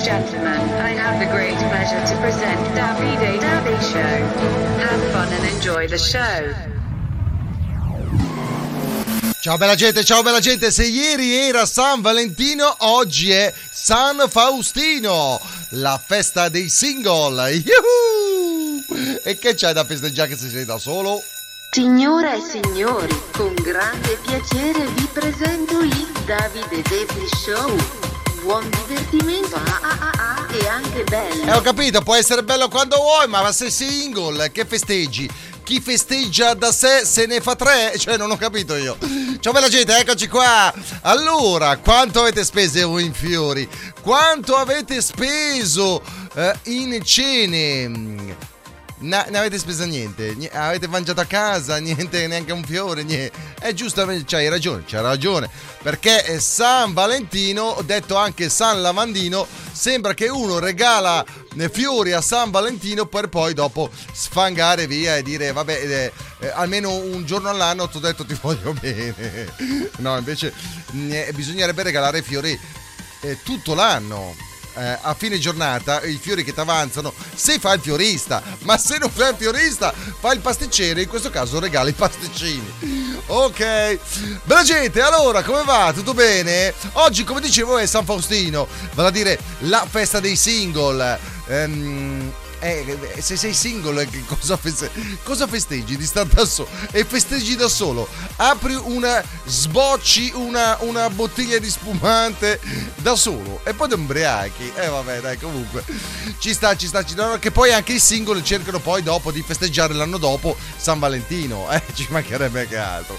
and gentlemen, I have the great pleasure to present Davide Debbi Show. Have fun and enjoy the show. Ciao bella gente, se ieri era San Valentino, oggi è San Faustino, la festa dei single. Yuhu! E che c'è da festeggiare se sei da solo? Signore e signori, con grande piacere vi presento il Davide Debbi Show. Buon divertimento e anche bello. Ho capito, può essere bello quando vuoi, ma se sei single, che festeggi? Chi festeggia da sé se ne fa tre? Cioè, non ho capito io. Ciao bella gente, eccoci qua. Allora, quanto avete speso in fiori? Quanto avete speso in cene? Ne avete spesa niente? Avete mangiato a casa? Niente, neanche un fiore? Niente. È giusto, c'hai ragione. Perché San Valentino, detto anche San Lavandino, sembra che uno regala fiori a San Valentino per poi dopo sfangare via e dire vabbè, almeno un giorno all'anno ti ho detto ti voglio bene. No, invece bisognerebbe regalare fiori tutto l'anno. A fine giornata i fiori che ti avanzano, se fai il fiorista, ma se non fai il fiorista fai il pasticcere, in questo caso regali i pasticcini. Ok, bella gente, allora come va? Tutto bene? Oggi, come dicevo, è San Faustino, vale a dire la festa dei single. Se sei single, cosa festeggi di star da solo? E festeggi da solo, apri una, sbocci una bottiglia di spumante da solo e poi ti ubriachi. Vabbè, dai, comunque ci sta, che poi anche i single cercano poi dopo di festeggiare l'anno dopo San Valentino, ci mancherebbe che altro.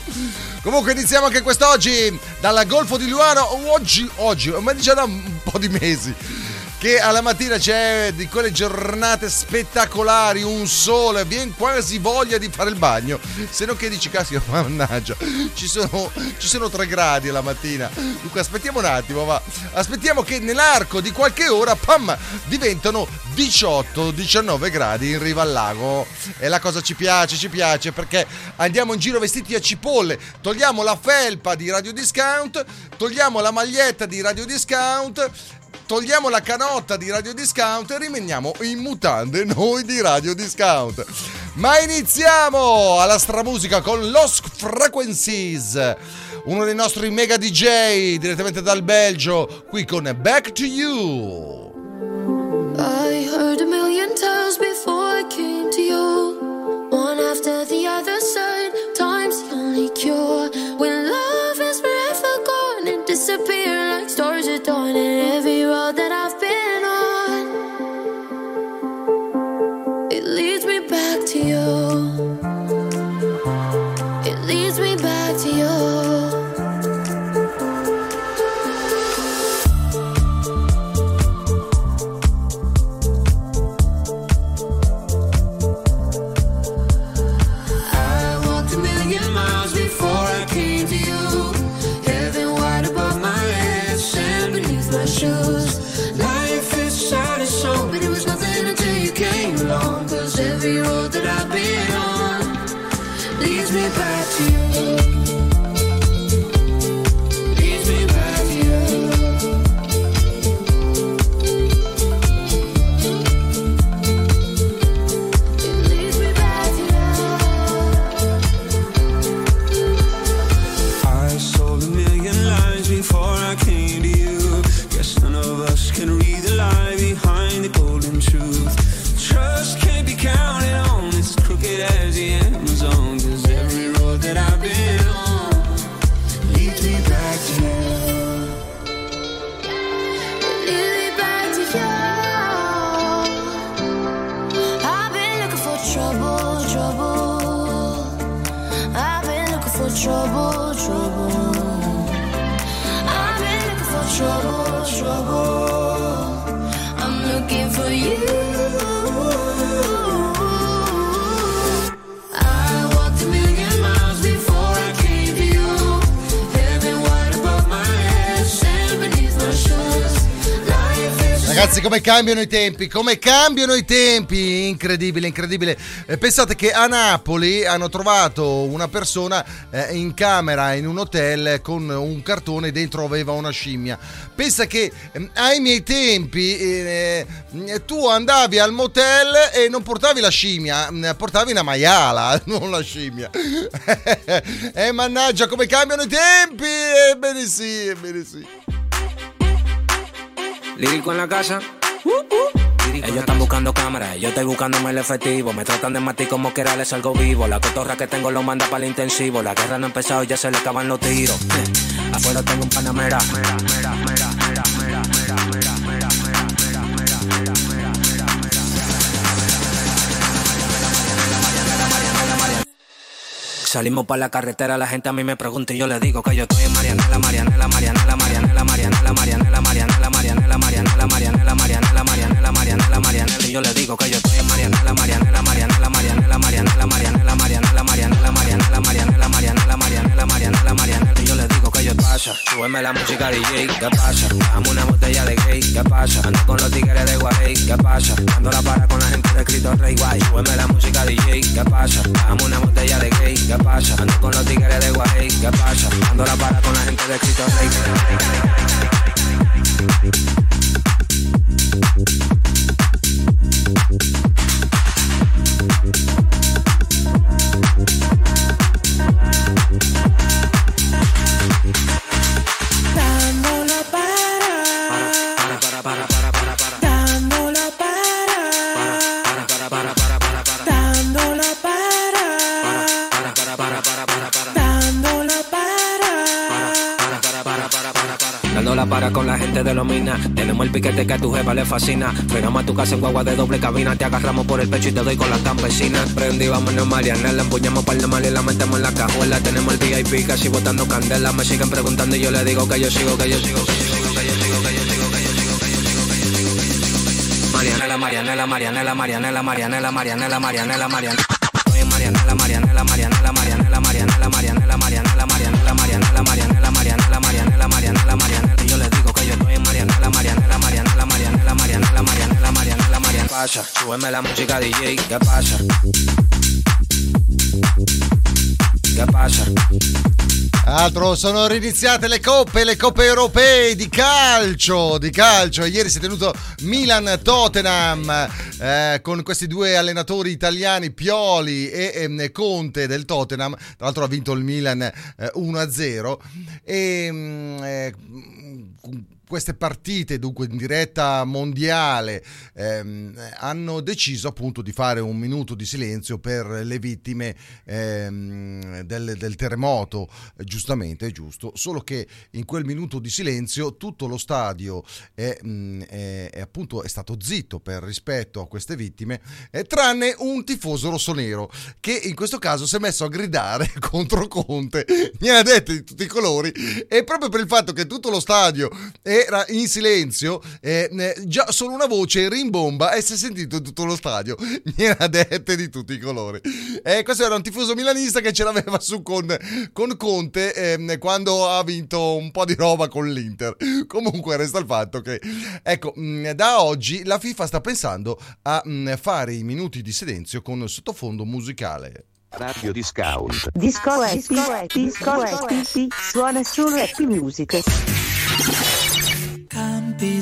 Comunque iniziamo anche quest'oggi dal Golfo di Lugano. Oggi, ma già da un po' di mesi che alla mattina c'è di quelle giornate spettacolari, un sole, viene quasi voglia di fare il bagno, se non che dici caspita, mannaggia, ci sono 3 gradi la mattina, dunque aspettiamo un attimo, aspettiamo che nell'arco di qualche ora pam diventano 18-19 gradi in riva al lago, e la cosa ci piace perché andiamo in giro vestiti a cipolle, togliamo la felpa di Radio Discount, togliamo la maglietta di Radio Discount, togliamo la canotta di Radio Discount e rimaniamo in mutande noi di Radio Discount. Ma iniziamo alla stramusica con Lost Frequencies, uno dei nostri mega DJ direttamente dal Belgio, qui con Back to You. I heard a million times before I came to you, one after the other side, time's the only cure, when love is forever gone and disappear like stars at dawn, and every road that I've been on, it leads me back to you, it leads me back to you. Life is short and so, but it was nothing until you came along, 'cause every road that I've been on leads me back to you. Trouble, I'm looking for you. Ragazzi, come cambiano i tempi, come cambiano i tempi, incredibile, incredibile. Pensate che a Napoli hanno trovato una persona in camera in un hotel con un cartone, dentro aveva una scimmia. Pensa che ai miei tempi tu andavi al motel e non portavi la scimmia, portavi una maiala, non la scimmia. Mannaggia, come cambiano i tempi, ebbene sì, ebbene sì. Lirico en la casa. Ellos están buscando cámaras, yo estoy buscándome el efectivo. Me tratan de matar como que era, les salgo vivo. La cotorra que tengo lo manda para el intensivo. La guerra no ha empezado, ya se le acaban los tiros. Afuera tengo un Panamera. Salimos pa' la carretera, la gente a mí me pregunta y yo le digo que yo estoy en Marianela, Marianela, Marianela, Marianela, Marianela, Marianela, Marianela, Marianela, Marianela, Marianela, Marianela, Marianela, Marianela, Marianela, y yo le digo que yo estoy en Marianela, Marianela, Marianela, Marianela, Marianela, Marianela, Marianela, Marianela, Marianela, Marianela, Marianela, Marianela, Marianela, Marianela, y yo le digo que yo pasa, súbeme la música DJ, ¿qué pasa? Dame una botella de gay, ¿qué pasa? Ando con los tigres de Guay, ¿qué pasa? Dando la para con la gente de Cristo Rey, guay, súbeme la música DJ, ¿qué pasa? Dame una botella de gay, ¿qué pasa? Ando con los tigres de Guay, ¿qué pasa? Dando la para con la gente de Cristo Rey. Para con la gente de los minas, tenemos el piquete que a tu jefa le fascina. Frenamos a tu casa en guagua de doble cabina, te agarramos por el pecho y te doy con las campesinas. Prendí, vámonos Mariana, la empuñamos para el mal y la metemos en la cajuela. Tenemos el VIP casi botando candela, me siguen preguntando y yo le digo que yo sigo, que yo sigo, que yo sigo, que yo sigo, que yo sigo, que yo sigo, que yo sigo, que yo sigo. Mariana, Mariana, Mariana, Mariana, Mariana, Mariana, Mariana, Mariana. La Mariana, la Mariana, la Mariana, la Mariana, la Mariana, la Mariana, la Mariana, la Mariana, la Mariana, la Mariana, la Mariana, la Mariana, la Mariana, yo le digo que yo estoy en Mariana, la Mariana, la Mariana, la Mariana, la Mariana, la Mariana, la Mariana, la Mariana, pasa, súbeme la música DJ, ¿qué pasa? ¿Qué pasa? Altro, sono riniziate le coppe europee di calcio, di calcio. Ieri si è tenuto Milan-Tottenham con questi due allenatori italiani, Pioli e Conte del Tottenham. Tra l'altro ha vinto il Milan 1-0 e queste partite, dunque in diretta mondiale, hanno deciso appunto di fare un minuto di silenzio per le vittime del terremoto, giustamente, è giusto, solo che in quel minuto di silenzio tutto lo stadio è stato zitto per rispetto a queste vittime, tranne un tifoso rossonero che in questo caso si è messo a gridare contro Conte, ne ha detto di tutti i colori, e proprio per il fatto che tutto lo stadio era in silenzio, già solo una voce rimbomba e si è sentito in tutto lo stadio, gliela dette di tutti i colori. Questo era un tifoso milanista che ce l'aveva su con Conte quando ha vinto un po' di roba con l'Inter. Comunque resta il fatto che, ecco, da oggi la FIFA sta pensando a fare i minuti di silenzio con sottofondo musicale. Radio Discount. Disco Happy suona su Happy Music. Campi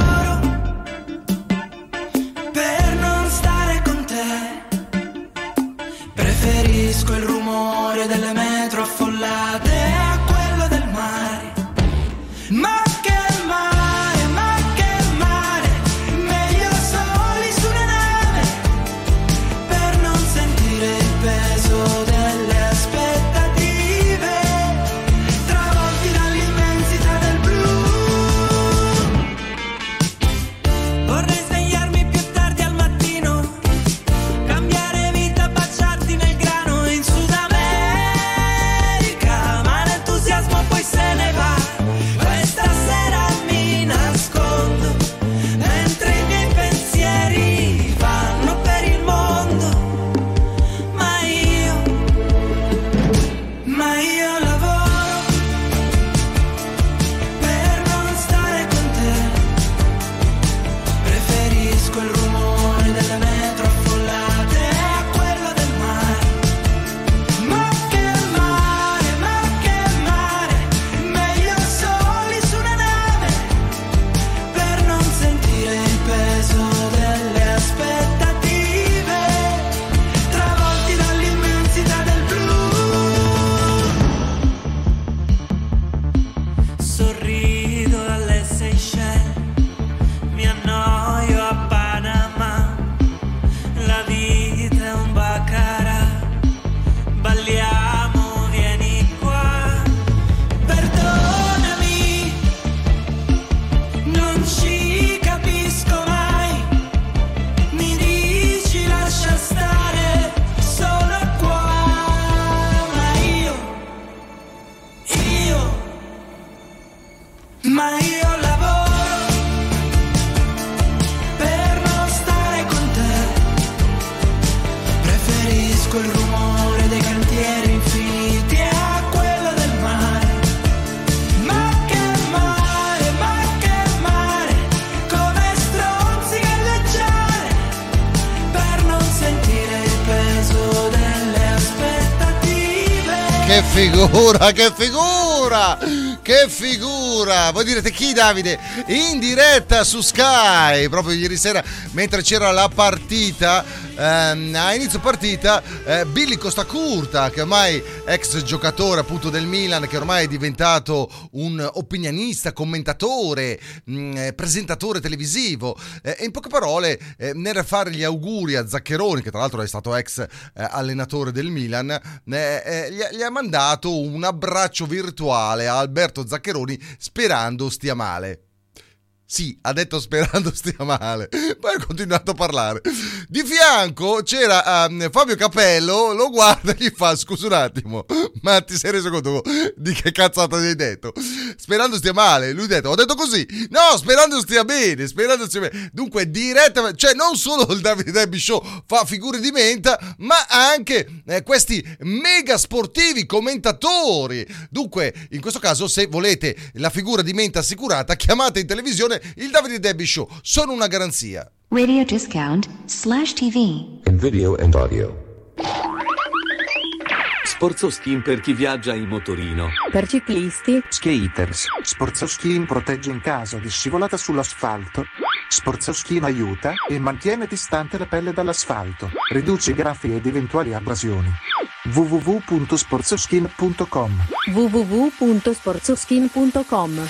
Preferisco il rumore delle metro affollate a quello del mare. Ma che mare, meglio soli su una nave per non sentire il peso delle aspettative, travolti dall'immensità del blu. Vorrei svegliarmi più tardi al mattino Che figura! Voi direte chi, Davide? In diretta su Sky, proprio ieri sera, mentre c'era la partita, a inizio partita, Billy Costa, che ormai ex giocatore appunto del Milan, che ormai è diventato un opinionista, commentatore, presentatore televisivo, e in poche parole nel fare gli auguri a Zaccheroni, che tra l'altro è stato ex allenatore del Milan, gli ha mandato un abbraccio virtuale a Alberto Zaccheroni sperando stia male. Sì, ha detto sperando stia male, poi ha continuato a parlare. Di fianco c'era Fabio Capello, lo guarda e gli fa: scusa un attimo, ma ti sei reso conto di che cazzata ti hai detto? Sperando stia male. Lui ha detto: ho detto così? No, sperando stia bene, sperando stia bene. Dunque diretta, cioè non solo il Davide Debbi Show fa figure di menta, ma anche questi mega sportivi commentatori. Dunque in questo caso, se volete la figura di menta assicurata, chiamate in televisione il Davide Debbi Show, sono una garanzia. Radio Discount / TV in video and audio. Sfurzoskin per chi viaggia in motorino. Per ciclisti, skaters. Sfurzoskin protegge in caso di scivolata sull'asfalto. Sfurzoskin aiuta e mantiene distante la pelle dall'asfalto, riduce graffi ed eventuali abrasioni. www.sforzoskin.com www.sforzoskin.com.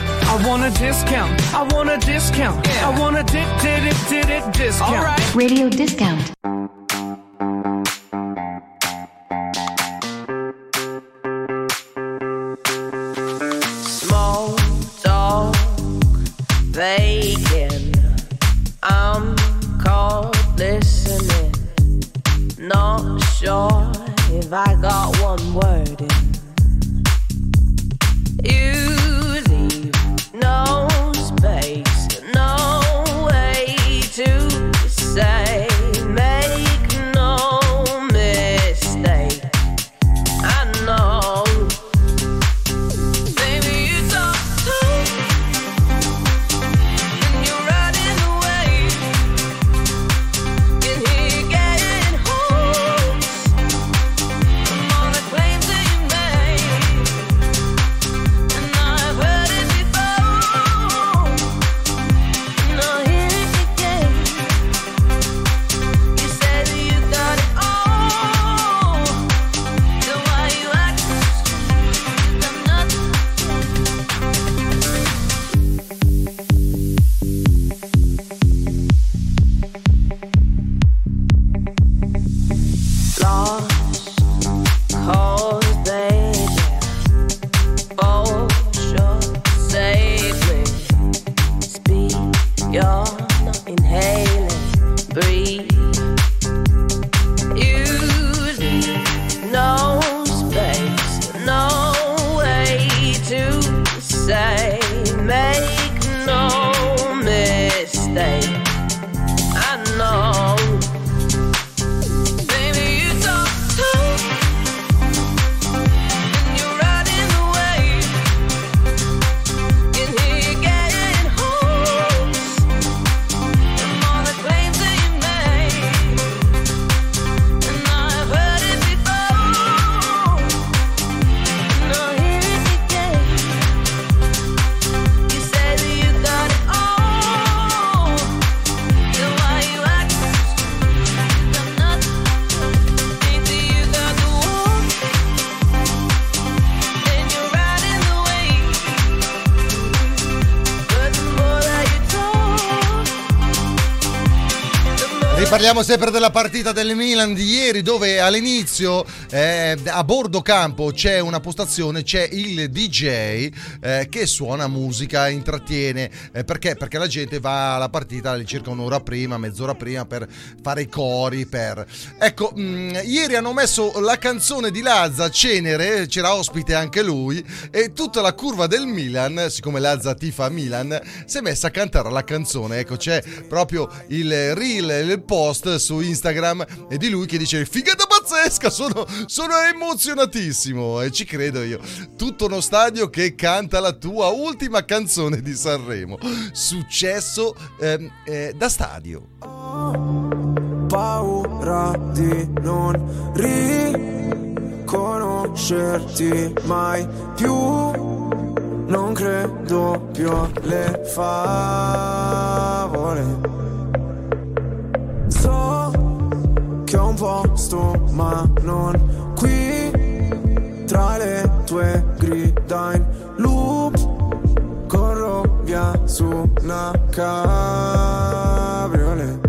I want a discount, I want a discount, yeah. I want a discount. All right. Radio Discount. Small talk, bacon, I'm caught listening, not sure if I got one word in. No space, no way to say, make no mistake, I know. Baby, you talk soon, and you're riding away, can hear you getting hoarse from all the claims that you made. Parliamo sempre della partita del Milan di ieri, dove all'inizio a bordo campo c'è una postazione, c'è il DJ che suona musica, intrattiene, perché la gente va alla partita circa un'ora prima, mezz'ora prima, per fare i cori, per... Ecco, ieri hanno messo la canzone di Lazza, Cenere, c'era ospite anche lui, e tutta la curva del Milan, siccome Lazza tifa Milan, si è messa a cantare la canzone. Ecco, c'è proprio il reel, il post su Instagram e di lui che dice: figata pazzesca, sono emozionatissimo, e ci credo io. Tutto uno stadio che canta la tua ultima canzone di Sanremo, successo da stadio. Ho paura di non riconoscerti mai più, non credo più alle favole. So che ho un posto ma non qui, tra le tue grida in loop corro via su una cabriolet.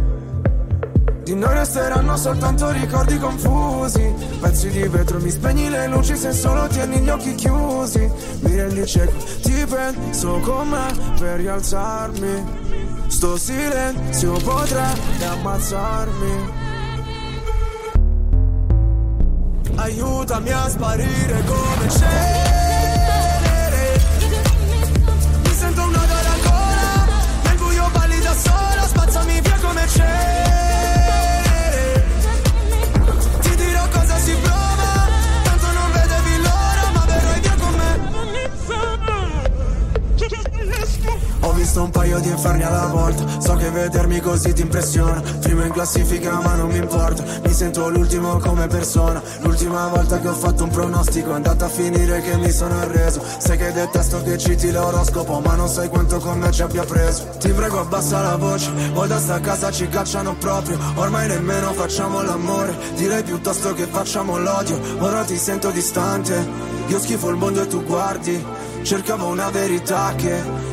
Di noi resteranno soltanto ricordi confusi, pezzi di vetro, mi spegni le luci se solo tieni gli occhi chiusi. Mi rendi cieco, ti penso come per rialzarmi, sto silenzio potrebbe ammazzarmi. Aiutami a sparire come cenere, mi sento un odore ancora, nel buio balli da sola, spazzami via come cenere. Ti dirò cosa si prova, tanto non vedevi l'ora, ma verrai via con me. Ho visto un paio di inferni alla volta, so che vedermi così ti impressiona. Primo in classifica ma non mi importa, mi sento l'ultimo come persona. L'ultima volta che ho fatto un pronostico è andata a finire che mi sono arreso. Sai che detesto che citi l'oroscopo, ma non sai quanto con me ci abbia preso. Ti prego abbassa la voce, o da sta casa ci cacciano proprio. Ormai nemmeno facciamo l'amore, direi piuttosto che facciamo l'odio. Ora ti sento distante, io schifo il mondo e tu guardi. Cercavo una verità che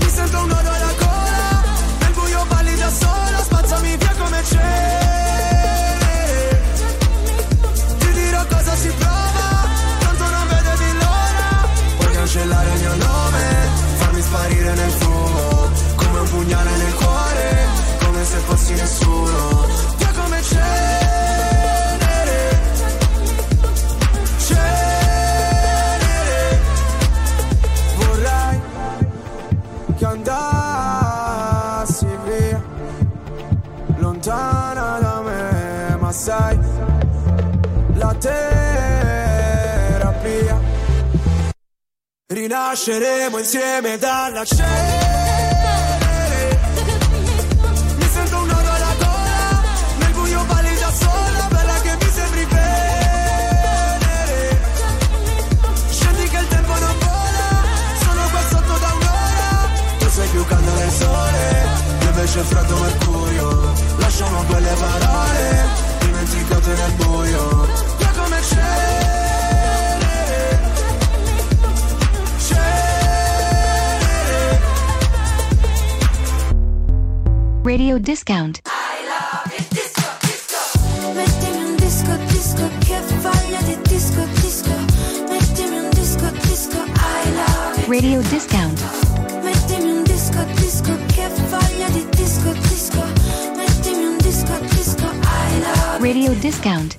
mi sento un odore alla gola, nel buio balli da sola, spazzami via come cenere. Ti dirò cosa si prova, tanto non vedevi l'ora. Puoi cancellare il mio nome, farmi sparire nel fumo, come un pugnale nel cuore, se fossi nessuno, via come cenere, cenere. Vorrei che andassi via, lontana da me, ma sai, la terapia. Rinasceremo insieme dalla cenere. C'è freddo mercurio, lasciamo quelle parole dimenticate nel buio. Via come cenere, cenere. Radio Discount. I love it, disco, disco. Mettimi un disco, disco, che voglia di disco, disco. Mettimi un disco, disco, I love it. Radio Discount. Disco, che voglia di disco, disco. Mettimi un disco, disco, I love Radio Discount.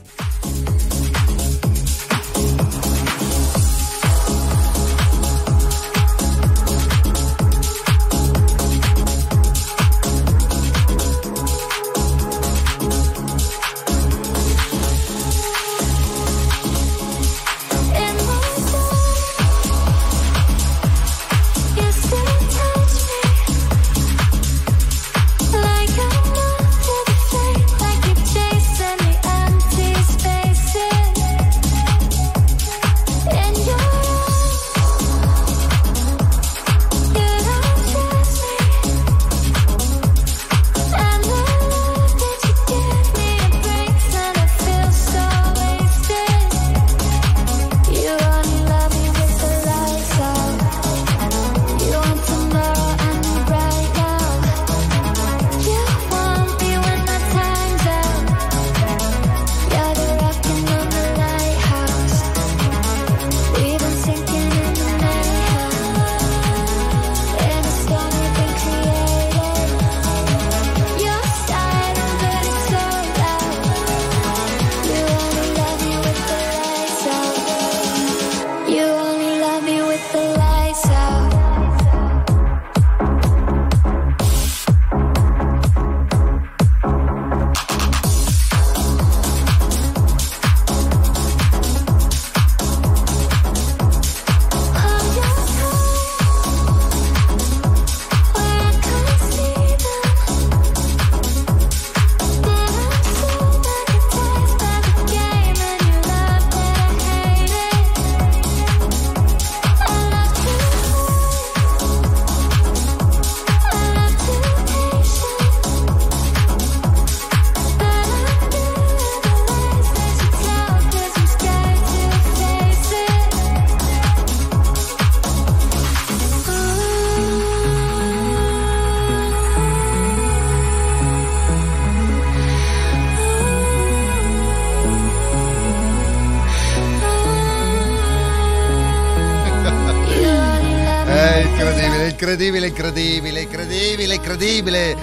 Incredibile.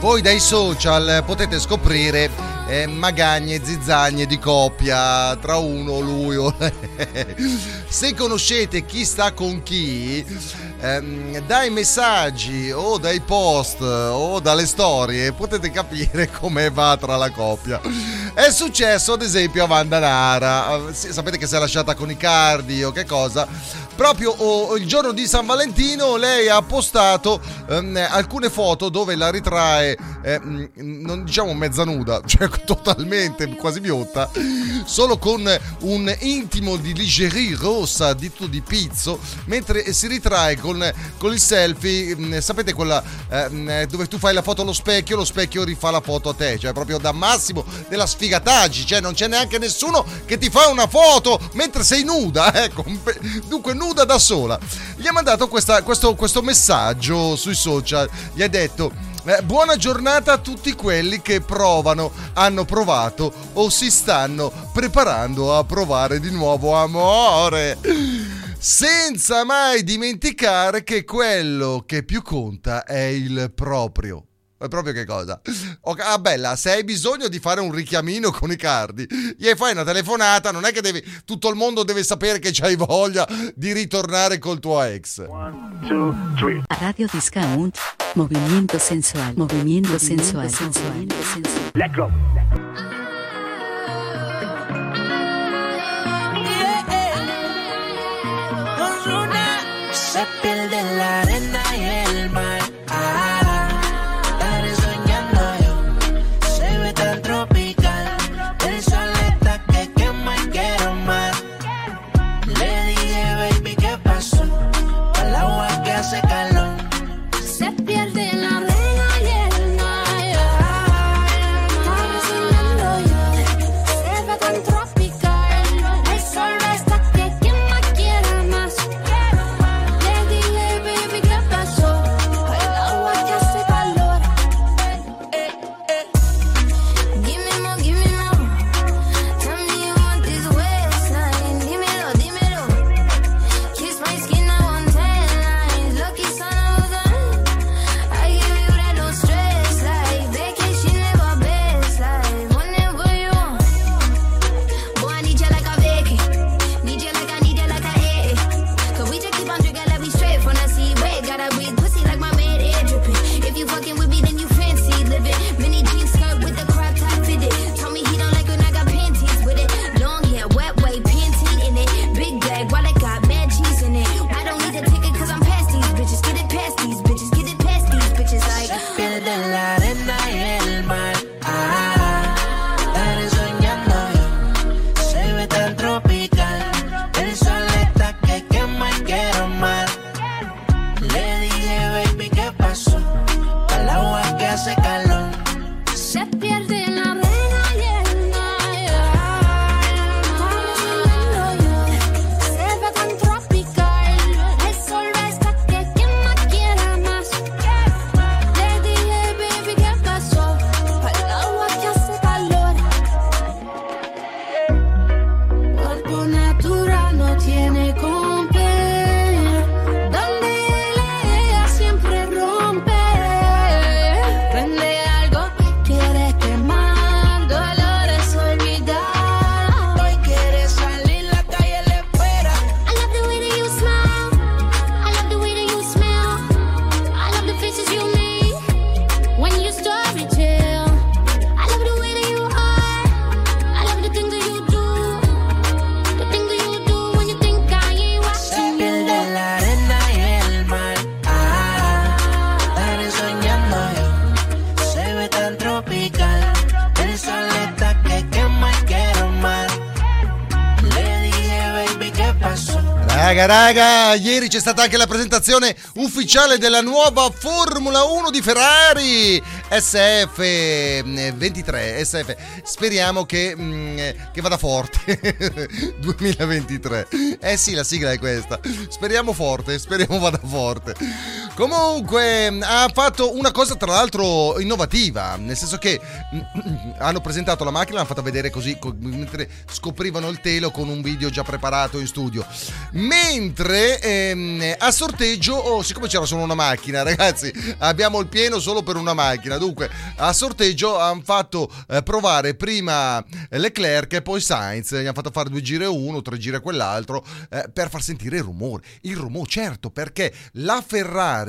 Voi dai social potete scoprire magagne, zizagne di coppia tra uno o lui o lei. Se conoscete chi sta con chi, dai messaggi o dai post o dalle storie potete capire come va tra la coppia. È successo ad esempio a Wanda Nara, sapete che si è lasciata con Icardi o che cosa, proprio il giorno di San Valentino lei ha postato alcune foto dove la ritrae non diciamo mezzanuda, cioè totalmente quasi biotta, solo con un intimo di lingerie rossa di tutto di pizzo, mentre si ritrae con il selfie, sapete quella dove tu fai la foto allo specchio, lo specchio rifà la foto a te, cioè proprio da massimo della sfigataggi, cioè non c'è neanche nessuno che ti fa una foto mentre sei nuda, ecco, dunque nuda da sola. Gli ha mandato questo messaggio sui social, gli ha detto: buona giornata a tutti quelli che provano, hanno provato o si stanno preparando a provare di nuovo amore, senza mai dimenticare che quello che più conta è il proprio. È proprio che cosa? Ah bella, se hai bisogno di fare un richiamino con Icardi, gli fai una telefonata, non è che devi, tutto il mondo deve sapere che c'hai voglia di ritornare col tuo ex. 1, 2, 3. Radio Discount, movimento sensuale, movimento sensuale, movimento sensuale. Let go. Se pierde l'arena e il mare. Raga, ieri c'è stata anche la presentazione ufficiale della nuova Formula 1 di Ferrari SF23. Speriamo che vada forte 2023. Eh sì, la sigla è questa. Speriamo forte, speriamo vada forte. Comunque ha fatto una cosa tra l'altro innovativa, nel senso che hanno presentato la macchina, l'hanno fatta vedere così mentre scoprivano il telo con un video già preparato in studio, mentre a sorteggio, siccome c'era solo una macchina, ragazzi abbiamo il pieno solo per una macchina, dunque a sorteggio hanno fatto provare prima Leclerc e poi Sainz, gli hanno fatto fare 2 giri uno, 3 giri a quell'altro, per far sentire il rumore, certo, perché la Ferrari,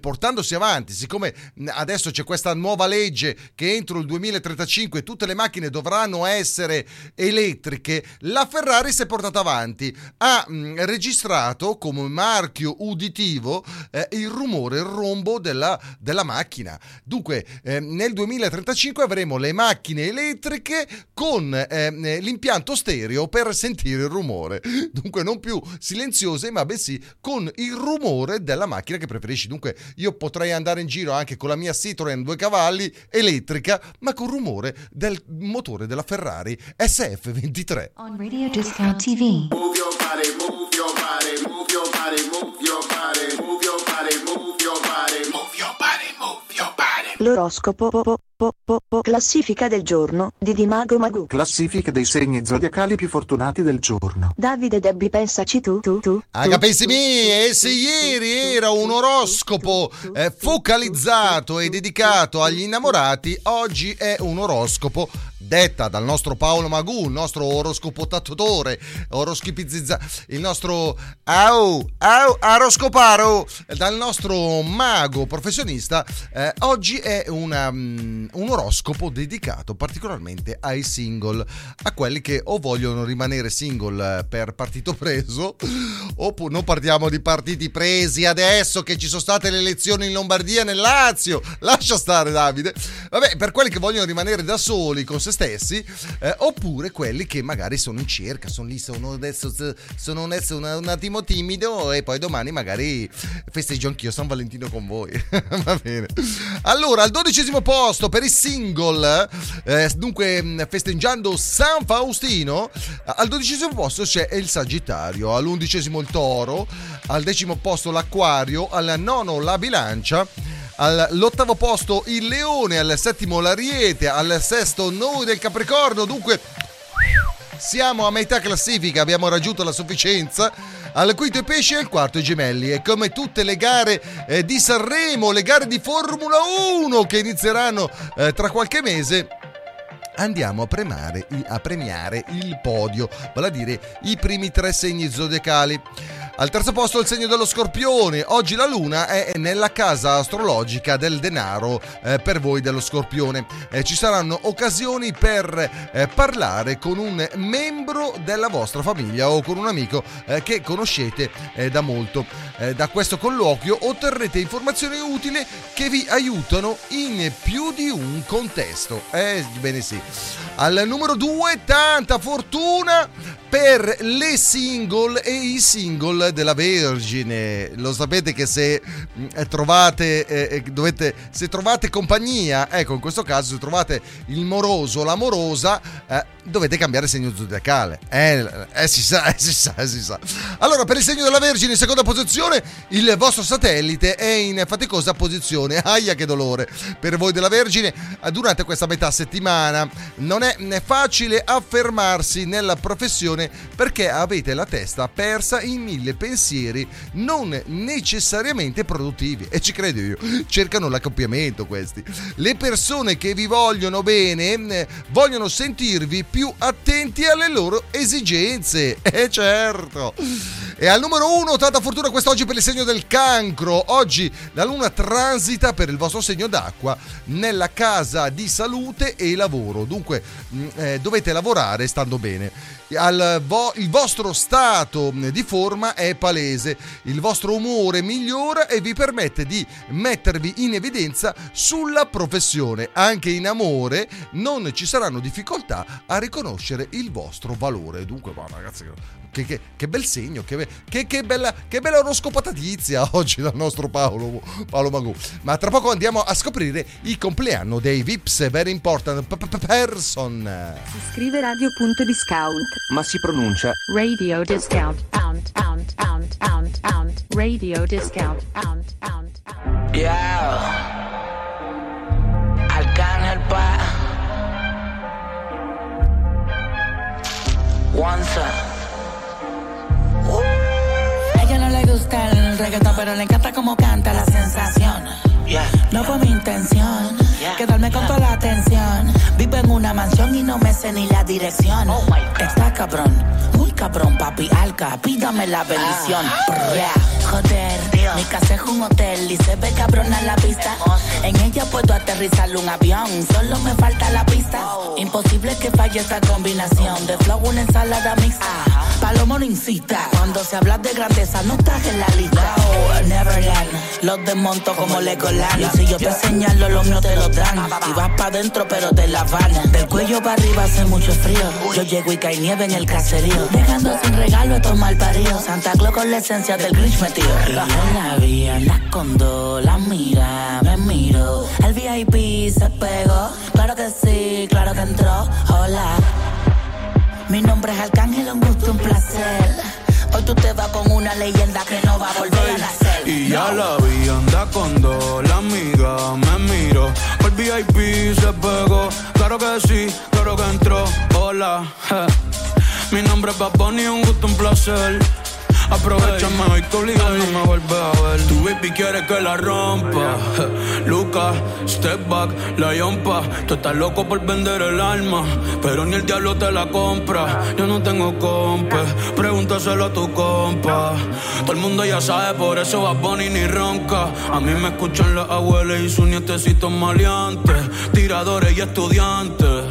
portandosi avanti, siccome adesso c'è questa nuova legge che entro il 2035 tutte le macchine dovranno essere elettriche, la Ferrari si è portata avanti, ha registrato come marchio uditivo il rumore, il rombo della macchina. Dunque nel 2035 avremo le macchine elettriche con l'impianto stereo per sentire il rumore, dunque non più silenziose ma bensì con il rumore della macchina che preferisce. Dunque io potrei andare in giro anche con la mia Citroën 2 cavalli elettrica, ma con rumore del motore della Ferrari SF23. On Radio Discount TV. Move your body, move your body, move your body, move your body, move your body, move your body, move your body, move your body. L'oroscopo classifica del giorno di Mago Magù. Classifica dei segni zodiacali più fortunati del giorno. Davide Debbi, pensaci tu. Aga, pensi me, e se ieri era un oroscopo focalizzato e dedicato agli innamorati, oggi è un oroscopo detta dal nostro Paolo Magù, il nostro oroscopotatore, il nostro oroscoparo, dal nostro mago professionista. Oggi è un oroscopo dedicato particolarmente ai single, a quelli che o vogliono rimanere single per partito preso, oppure non parliamo di partiti presi adesso che ci sono state le elezioni in Lombardia e nel Lazio, lascia stare Davide, vabbè, per quelli che vogliono rimanere da soli con se stessi, oppure quelli che magari sono in cerca, sono lì, sono adesso un attimo timido e poi domani magari festeggio anch'io San Valentino con voi. Va bene, allora al 12° posto per i single, dunque festeggiando San Faustino, al 12° posto c'è il Sagittario, all'11° il Toro, al 10° posto l'Acquario, al 9° la Bilancia, all'8° posto il Leone, al 7° l'Ariete, al 6° noi del Capricorno. Dunque siamo a metà classifica, abbiamo raggiunto la sufficienza. Al 5° i Pesci e al 4° i Gemelli. E come tutte le gare di Sanremo, le gare di Formula 1 che inizieranno tra qualche mese, andiamo a premiare il podio, vale a dire i primi 3 segni zodiacali. Al 3° posto il segno dello Scorpione, oggi la luna è nella casa astrologica del denaro, per voi dello Scorpione. Ci saranno occasioni per parlare con un membro della vostra famiglia o con un amico che conoscete da molto. Da questo colloquio otterrete informazioni utili che vi aiutano in più di un contesto. Bene sì. Al numero 2, tanta fortuna per le single e i single della Vergine. Lo sapete che se trovate se trovate compagnia, ecco, in questo caso se trovate il moroso o l'amorosa, dovete cambiare segno zodiacale. Si sa. Allora, per il segno della Vergine in seconda posizione, il vostro satellite è in faticosa posizione. Ahia, che dolore. Per voi della Vergine, durante questa metà settimana non è facile affermarsi nella professione perché avete la testa persa in mille pensieri non necessariamente produttivi. E ci credo io, cercano l'accoppiamento questi. Le persone che vi vogliono bene vogliono sentirvi più attenti alle loro esigenze, certo. E al numero 1, tanta fortuna quest'oggi per il segno del Cancro. Oggi la luna transita per il vostro segno d'acqua nella casa di salute e lavoro, dunque dovete lavorare stando bene. Il vostro stato di forma è palese, il vostro umore migliora e vi permette di mettervi in evidenza sulla professione. Anche in amore non ci saranno difficoltà a riconoscere il vostro valore. Dunque, ragazzi, che bel segno, che bella oroscopatatizia oggi dal nostro Paolo Magù. Ma tra poco andiamo a scoprire il compleanno dei Vips, very important person. Si scrive Radio.Discount, ma si pronuncia Radio Discount. Radio Discount. pero le encanta como canta la sensación. No fue mi intención quedarme con toda la atención. Vivo en una mansión y no me sé ni la dirección. Está cabrón, muy cabrón, papi alca, pídame la bendición. Joder, mi casa es un hotel y se ve cabrona la vista. En ella puedo aterrizar un avión, solo me falta la pista. Imposible que falle esta combinación de flow, una ensalada mixta. Palomo no insista, cuando se habla de grandeza no estás en la lista. Neverland, los desmonto como Legoland. Y si yo te señalo, los míos te los dan. Y vas pa' dentro pero te la van. Del cuello para arriba hace mucho frío, yo llego y cae nieve en el caserío. Dejando sin regalo a tomar parío, Santa Claus con la esencia del Grinch metido. Y yo la vi, andas con dos, la mira, me miro. El VIP se pegó, claro que sí, claro que entró. Hola, mi nombre es Arcángel, un gusto, un placer. Hoy tú te vas con una leyenda que no va a volver a nacer. Y ya la vi, anda con dos, la amiga me miró. El VIP se pegó, claro que sí, claro que entró. Hola, mi nombre es Bad Bunny, un gusto, un placer. Aprovechame hoy que obligado no me vuelves a ver. Tu baby quiere que la rompa. Lucas, step back, la yompa. Tú estás loco por vender el alma, pero ni el diablo te la compra. Yo no tengo compa, pregúntaselo a tu compa. Todo el mundo ya sabe, por eso Bad Bunny ni ronca. A mí me escuchan las abuelas y sus nietecitos maleantes, tiradores y estudiantes,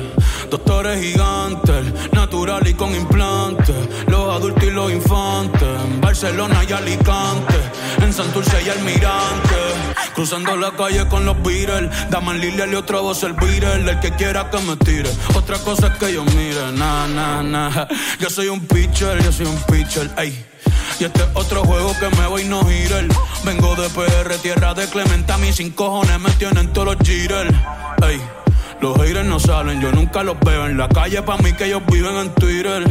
doctores gigantes, natural y con implantes, los adultos y los infantes, en Barcelona y Alicante, en Santurce y Almirante, cruzando la calle con los Beatles, Daman Lilial y otra voz el Beatle, el que quiera que me tire, otra cosa es que yo mire, na, na, na, yo soy un pitcher, ey. Y este es otro juego que me voy no girar. Vengo de PR, tierra de Clementa, mis sin cojones me tienen todos los jitters, ey. Los haters no salen, yo nunca los veo en la calle, pa' mí que ellos viven en Twitter.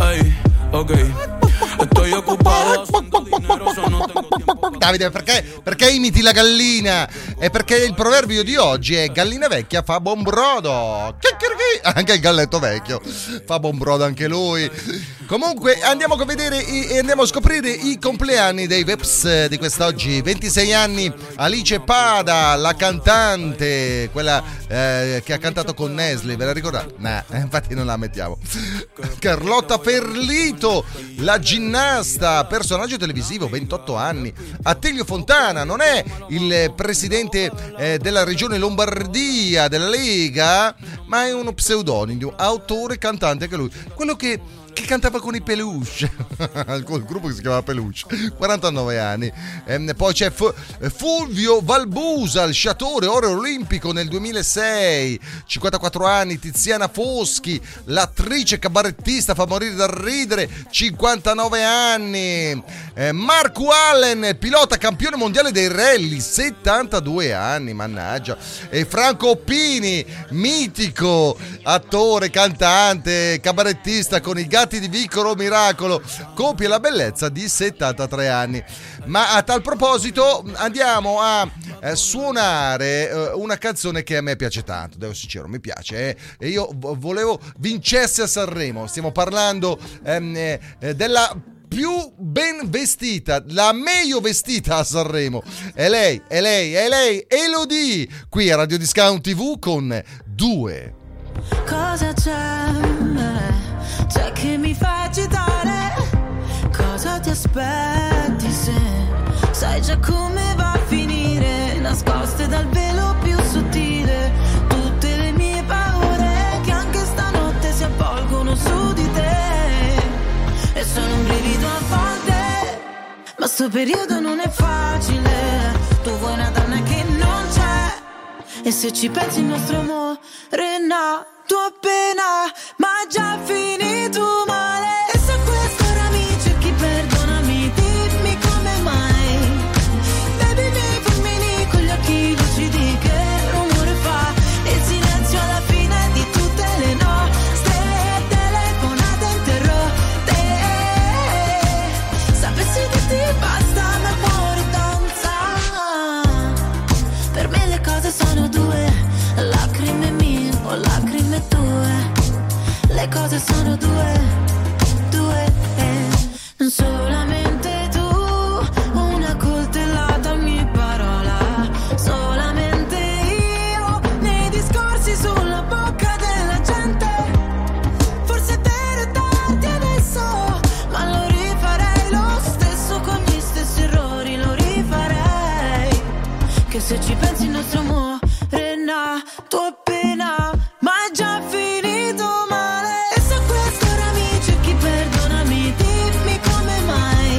Ay, ok. Estoy occupato, sento dinero, so non tengo tempo. Davide, perché imiti la gallina? È perché il proverbio di oggi è gallina vecchia fa buon brodo. Anche il galletto vecchio fa buon brodo anche lui. Comunque andiamo a vedere e andiamo a scoprire i compleanni dei Veps di quest'oggi. 26 anni Alice Pada, la cantante, quella che ha cantato con Nesli, ve la ricordate? No, infatti non la mettiamo. Carlotta Ferlito, la ginnasta, personaggio televisivo, 28 anni. Attilio Fontana non è il presidente della regione Lombardia, della Lega, ma è uno pseudonimo, autore e cantante anche lui. Quello che cantava con i Peluche, il gruppo che si chiamava Peluche, 49 anni. Poi c'è Fulvio Valbusa, il sciatore, oro olimpico nel 2006, 54 anni. Tiziana Foschi, l'attrice cabarettista, fa morire dal ridere, 59 anni. Marco Allen, pilota campione mondiale dei rally, 72 anni, mannaggia. E Franco Oppini, mitico, attore, cantante, cabarettista con i gatti di Vicolo Miracolo, compie la bellezza di 73 anni. Ma a tal proposito andiamo a suonare una canzone che a me piace tanto, devo sincero, mi piace, e io volevo vincesse a Sanremo. Stiamo parlando della più ben vestita, la meglio vestita a Sanremo. È lei, Elodie, qui a Radio Discount TV con Due. Cosa c'è? C'è che mi fa agitare. Cosa ti aspetti se sai già come va a finire? Nascoste dal velo più sottile tutte le mie paure, che anche stanotte si avvolgono su di te, e sono un brivido a volte. Ma sto periodo non è facile, tu vuoi una donna che non c'è, e se ci pensi il nostro amore è nato appena, ma già finito male. E se a quest'ora mi cerchi, perdonami, dimmi come mai. Baby, mi fulmini con gli occhi lucidi, che rumore fa il silenzio alla fine di tutte le nostre telefonate interrotte. Sapessi dirti basta, ma il cuore danza. Per me le cose sono due, lacrime mie o lacrime tue, le cose sono due, due, solamente tu, una cosa. Che se ci pensi il nostro amore è nato appena, ma è già finito male. E se a quest'ora mi cerchi, perdonami, dimmi come mai.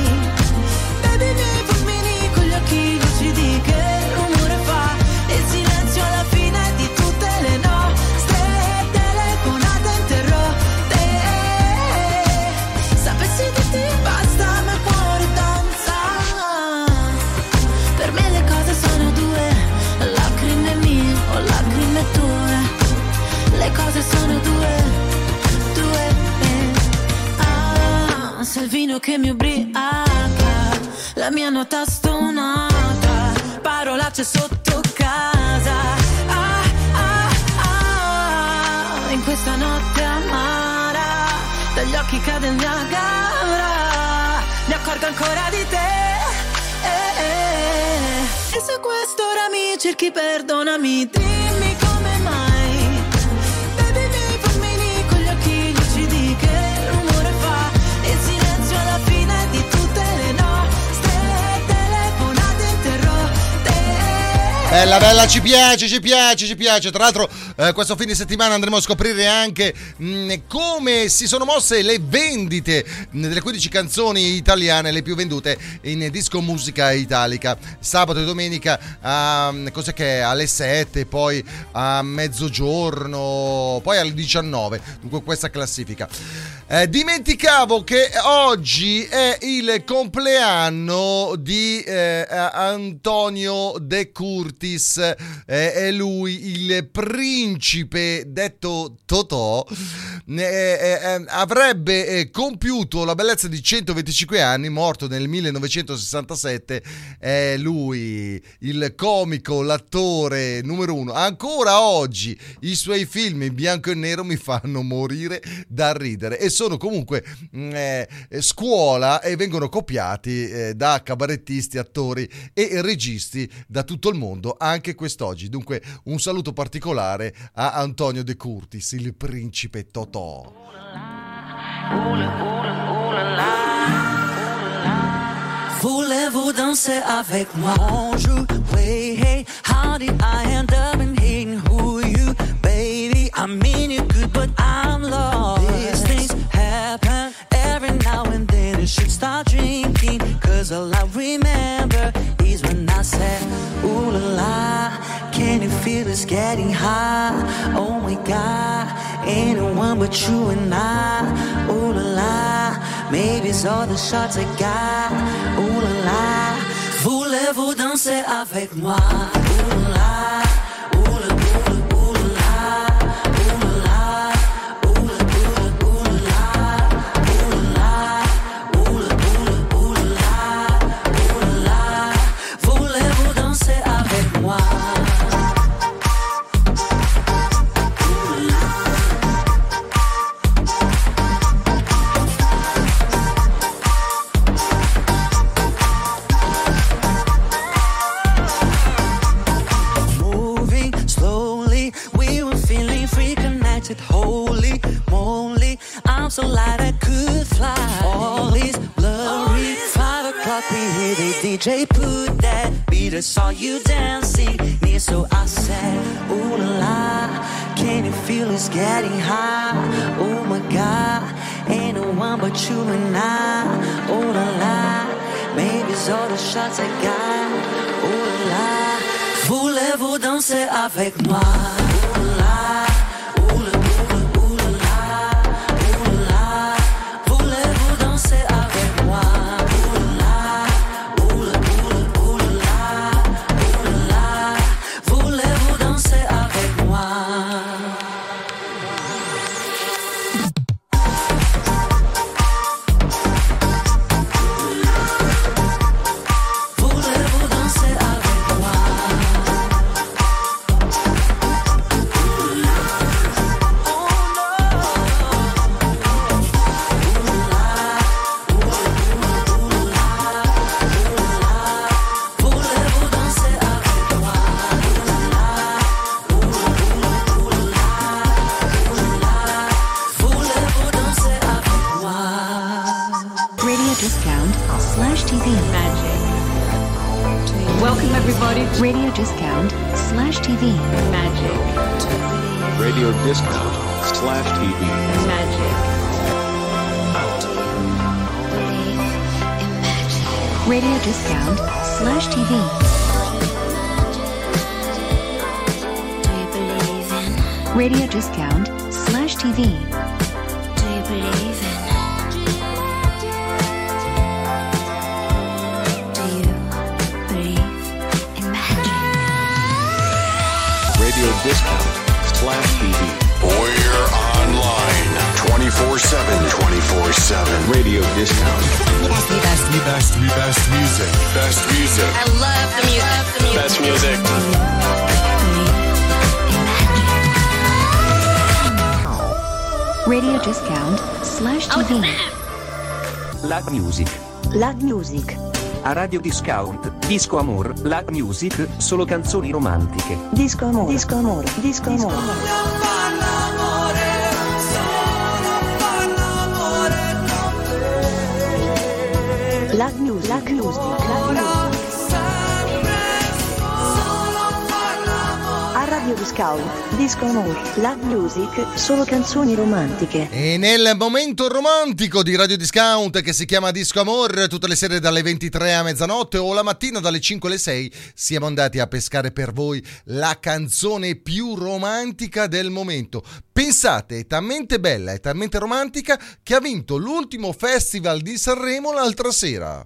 Baby, i miei fulmini con gli occhi lucidi, che rumore fa il silenzio alla fine di tutte le nostre telefonate interrotte. Sapessi che ti basta, ma il cuore danza. Per me le cose sono due, lacrime mie o lacrime tue. Le cose sono due, ah, se il vino che mi ubriaca, la mia nota stonata, parolacce sotto casa. Ah, ah, ah, in questa notte amara, dagli occhi cade il Niagara, mi accorgo ancora di te. E se a quest'ora mi cerchi, perdonami, dimmi come mai. Baby, i miei fulmini con gli occhi lucidi, che rumore fa il silenzio alla fine di tutte le nostre telefonate interrotte. Bella, bella, ci piace, ci piace, ci piace. Tra l'altro questo fine settimana andremo a scoprire anche come si sono mosse le vendite delle 15 canzoni italiane, le più vendute in disco musica italica. Sabato e domenica cos'è che è? Alle 7, poi a mezzogiorno, poi alle 19. Dunque questa classifica. Dimenticavo che oggi è il compleanno di Antonio de Curtis, è lui il principe detto Totò, avrebbe compiuto la bellezza di 125 anni, morto nel 1967, è lui il comico, l'attore numero uno. Ancora oggi i suoi film in bianco e nero mi fanno morire da ridere e sono comunque scuola e vengono copiati da cabarettisti, attori e registi da tutto il mondo anche quest'oggi. Dunque un saluto particolare a Antonio De Curtis, il principe Totò. Voulez-vous danser avec moi? Je play, hey, how did I end up in hating who you, baby? I mean you good, but I'm lost. These things happen every now and then. You should start drinking, cause all I remember is when I said, ooh la la. Can you feel it's getting hot? Oh my God, ain't no one but you and I. Ooh la la, maybe it's all the shots I got. Ooh la la, voulez-vous danser avec moi? Ooh la la. Holy moly, I'm so light I could fly. All these blurry 5 o'clock we hear the DJ put that beat. I saw you dancing near, so I said, ooh la la, can you feel it's getting hot? Oh my God, ain't no one but you and I. Ooh la la, maybe it's all the shots I got. Ooh la la, voulez-vous danser avec moi? Ooh la la. everybody. Radio Discount /TV. Magic. Radio Discount /TV. Magic. Radio Discount /TV. Radio Discount /TV. Discount/TV. We're online 24/7. Radio Discount. Best music. Best music. I love the music. Best music. Radio Discount/TV. La music. La music. A Radio Discount, Disco Amor, la music, solo canzoni romantiche. Disco Amor, Disco Amor, Disco Amor. La music, la music. A Radio Discount, Disco Amor, la music, solo canzoni romantiche. E nel momento romantico di Radio Discount, che si chiama Disco Amor, tutte le sere dalle 23 a mezzanotte o la mattina dalle 5 alle 6, siamo andati a pescare per voi la canzone più romantica del momento. Pensate, è talmente bella e talmente romantica che ha vinto l'ultimo festival di Sanremo l'altra sera.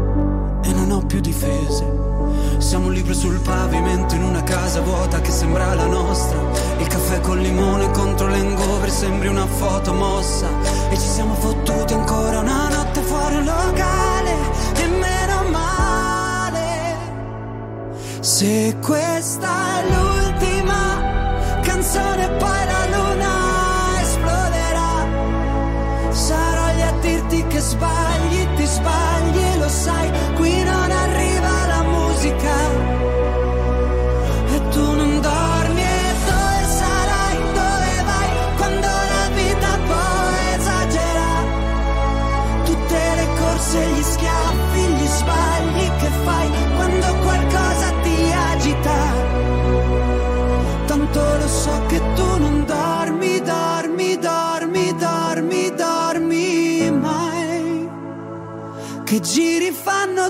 e non ho più difese. Siamo un libro sul pavimento in una casa vuota che sembra la nostra. Il caffè col limone contro l'hangover sembri una foto mossa. E ci siamo fottuti ancora una notte fuori un locale, e meno male. Se questa è l'ultima canzone poi la luna esploderà. Sarò lì a dirti che sbagli, ti sbagli. Lo sai, qui non arriva la musica e tu non dormi. E dove sarai, dove vai, quando la vita poi esagera? Tutte le corse, gli schiaffi, gli sbagli che fai quando qualcosa ti agita. Tanto lo so che tu non dormi, dormi, dormi, dormi, dormi mai. Che giri fanno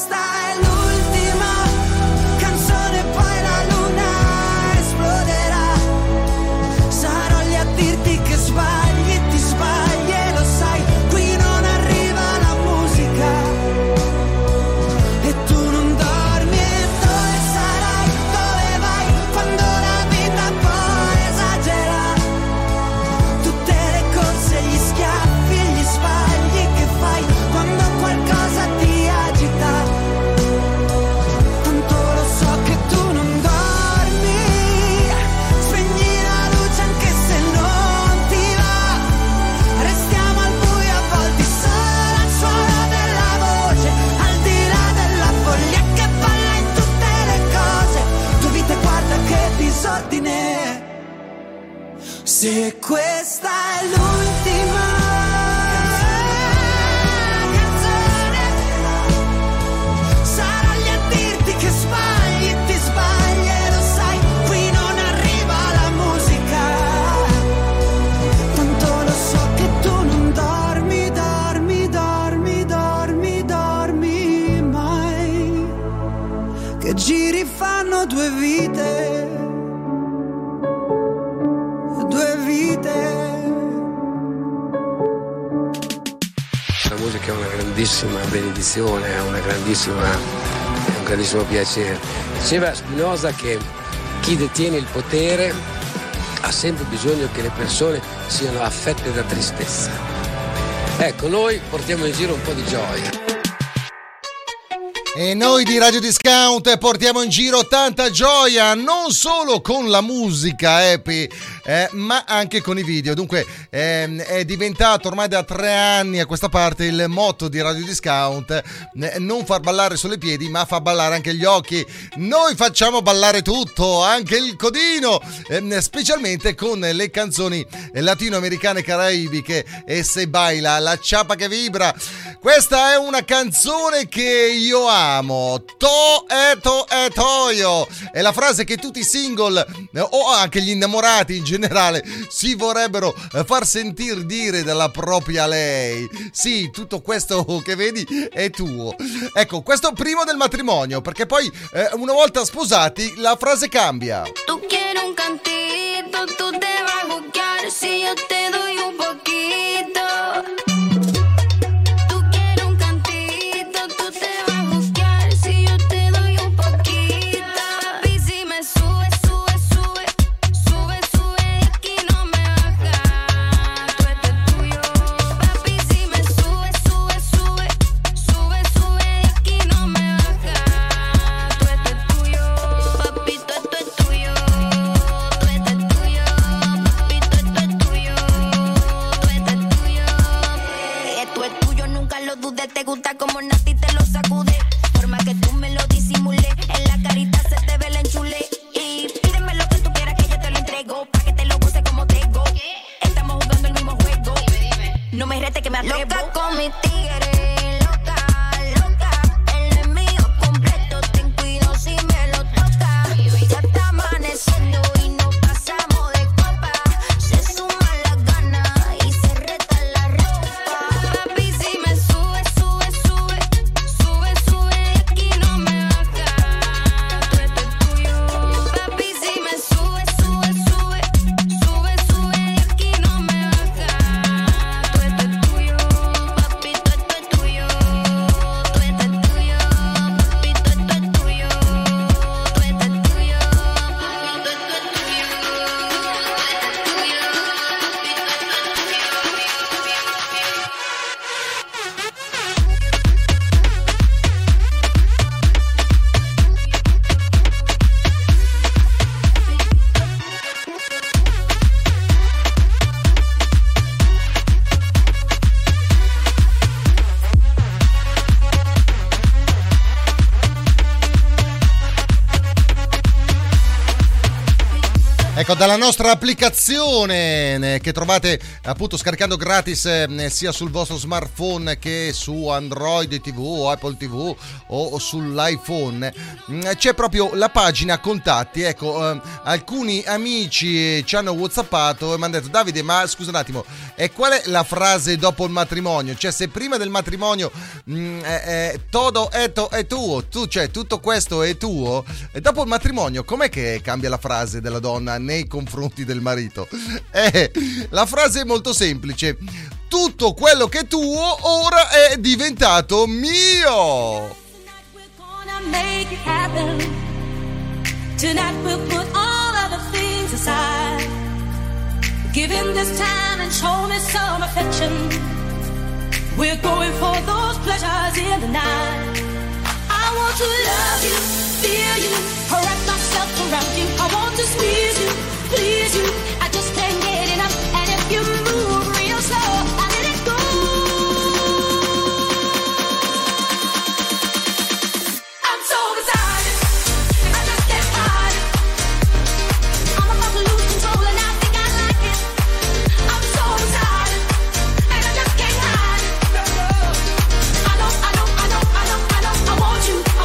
è l'ultima canzone poi la luna esploderà. Sarò lì a dirti che sbagli, ti sbagli e lo sai, qui non arriva la musica e tu non dormi. E dove sarai, dove vai, quando la vita poi disordine. Se questa è l'ultima canzone, sarò lì a dirti che sbagli, ti sbagli e lo sai, qui non arriva la musica perché è una grandissima benedizione, è un grandissimo piacere. Diceva Spinoza che chi detiene il potere ha sempre bisogno che le persone siano affette da tristezza. Ecco, noi portiamo in giro un po' di gioia. E noi di Radio Discount portiamo in giro tanta gioia, non solo con la musica happy, ma anche con i video. Dunque è diventato ormai da 3 anni a questa parte il motto di Radio Discount, non far ballare solo i piedi ma far ballare anche gli occhi. Noi facciamo ballare tutto, anche il codino, specialmente con le canzoni latinoamericane caraibiche e Se Baila, La Ciapa che Vibra. Questa è una canzone che io amo. To e to e toio è la frase che tutti i single o anche gli innamorati in generale si vorrebbero far sentir dire dalla propria lei. Sì, tutto questo che vedi è tuo. Ecco, questo è primo del matrimonio, perché poi una volta sposati la frase cambia. Tu quiero un cantito, tu te vas a buscar, si yo te doy un poquito. Te gusta como Nati te lo sacude, forma que tú me lo disimule, en la carita se te ve el enchule. Y pídeme lo que tú quieras que yo te lo entrego, pa' que te lo goce como tengo. Estamos jugando el mismo juego, no me rete que me atrevo. Loca con mi tigre, loca, loca, él es mío completo, ten cuidado si me lo toca. Ya está amaneciendo y nos pasamos de copa, se suman las ganas y se reta la ropa. Papi, si me dalla nostra applicazione che trovate appunto scaricando gratis sia sul vostro smartphone che su Android TV o Apple TV o sull'iPhone, c'è proprio la pagina contatti. Ecco, alcuni amici ci hanno whatsappato e mi hanno detto: Davide, ma scusa un attimo, e qual è la frase dopo il matrimonio? Cioè, se prima del matrimonio todo esto è tuo, tu, cioè tutto questo è tuo, e dopo il matrimonio com'è che cambia la frase della donna nei confronti del marito? La frase è molto semplice: tutto quello che è tuo ora è diventato mio. I want to love you, feel you, wrap myself around you. I want to squeeze you, please you. I just can't get enough, and if you move real slow, I let it go. I'm so excited, I just get high. I'm about to lose control, and I think I like it. I'm so excited, and I just can't hide it. I know, I want you. I'm so excited.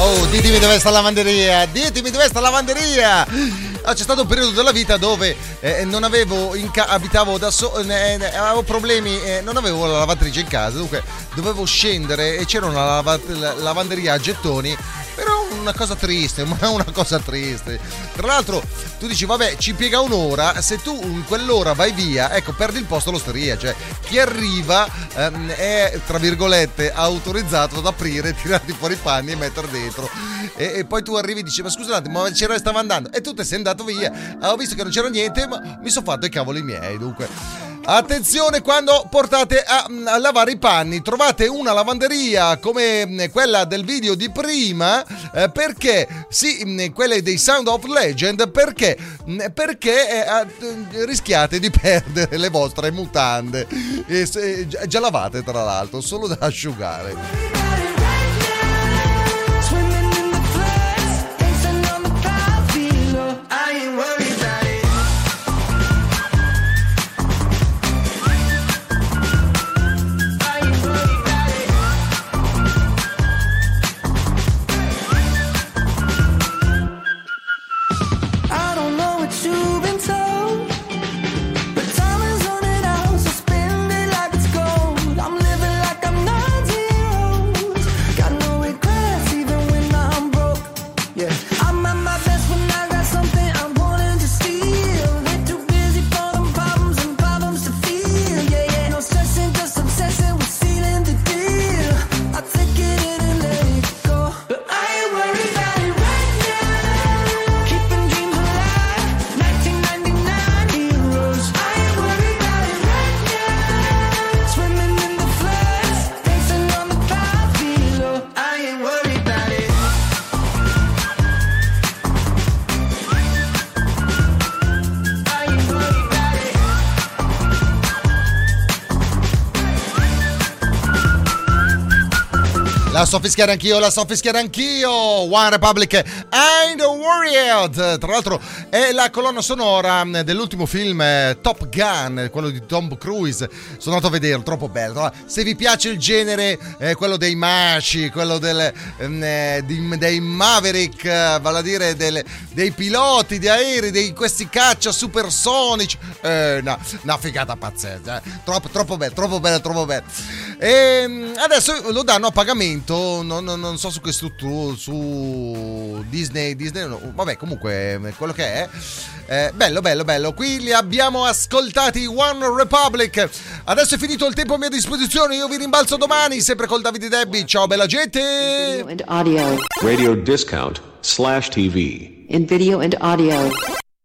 Oh, ditemi dove sta la lavanderia, ditemi dove sta la lavanderia. C'è stato un periodo della vita dove non avevo abitavo da solo, avevo problemi, non avevo la lavatrice in casa, dunque dovevo scendere e c'era una lavanderia a gettoni. Però una cosa triste, ma una cosa triste. Tra l'altro tu dici vabbè, ci impiega un'ora, se tu in quell'ora vai via, ecco, perdi il posto all'osteria. Cioè chi arriva è, tra virgolette, autorizzato ad aprire, tirarti fuori i panni e mettere dentro. E poi tu arrivi e dici ma scusate, ma c'era, stavo andando, e tu te sei andato via, ho visto che non c'era niente, ma mi sono fatto i cavoli miei. Dunque attenzione quando portate a lavare i panni, trovate una lavanderia come quella del video di prima, perché sì, quelle dei Sound of Legend, perché rischiate di perdere le vostre mutande, già lavate tra l'altro, solo da asciugare. La so fischiare anch'io. One Republic, I Don't Worry Out. Tra l'altro è la colonna sonora dell'ultimo film Top Gun, quello di Tom Cruise. Sono andato a vederlo, troppo bello. Se vi piace il genere, quello dei maci, quello dei Maverick, vale a dire dei piloti di aerei, di questi caccia supersonici, una figata pazzesca. Troppo bello. E adesso lo danno a pagamento. Non so su che struttura, su Disney no. Vabbè, comunque quello che è bello. Qui li abbiamo ascoltati, One Republic. Adesso è finito il tempo a mia disposizione, io vi rimbalzo domani sempre col Davide Debbi. Ciao bella gente. Radio Discount /TV in video and audio.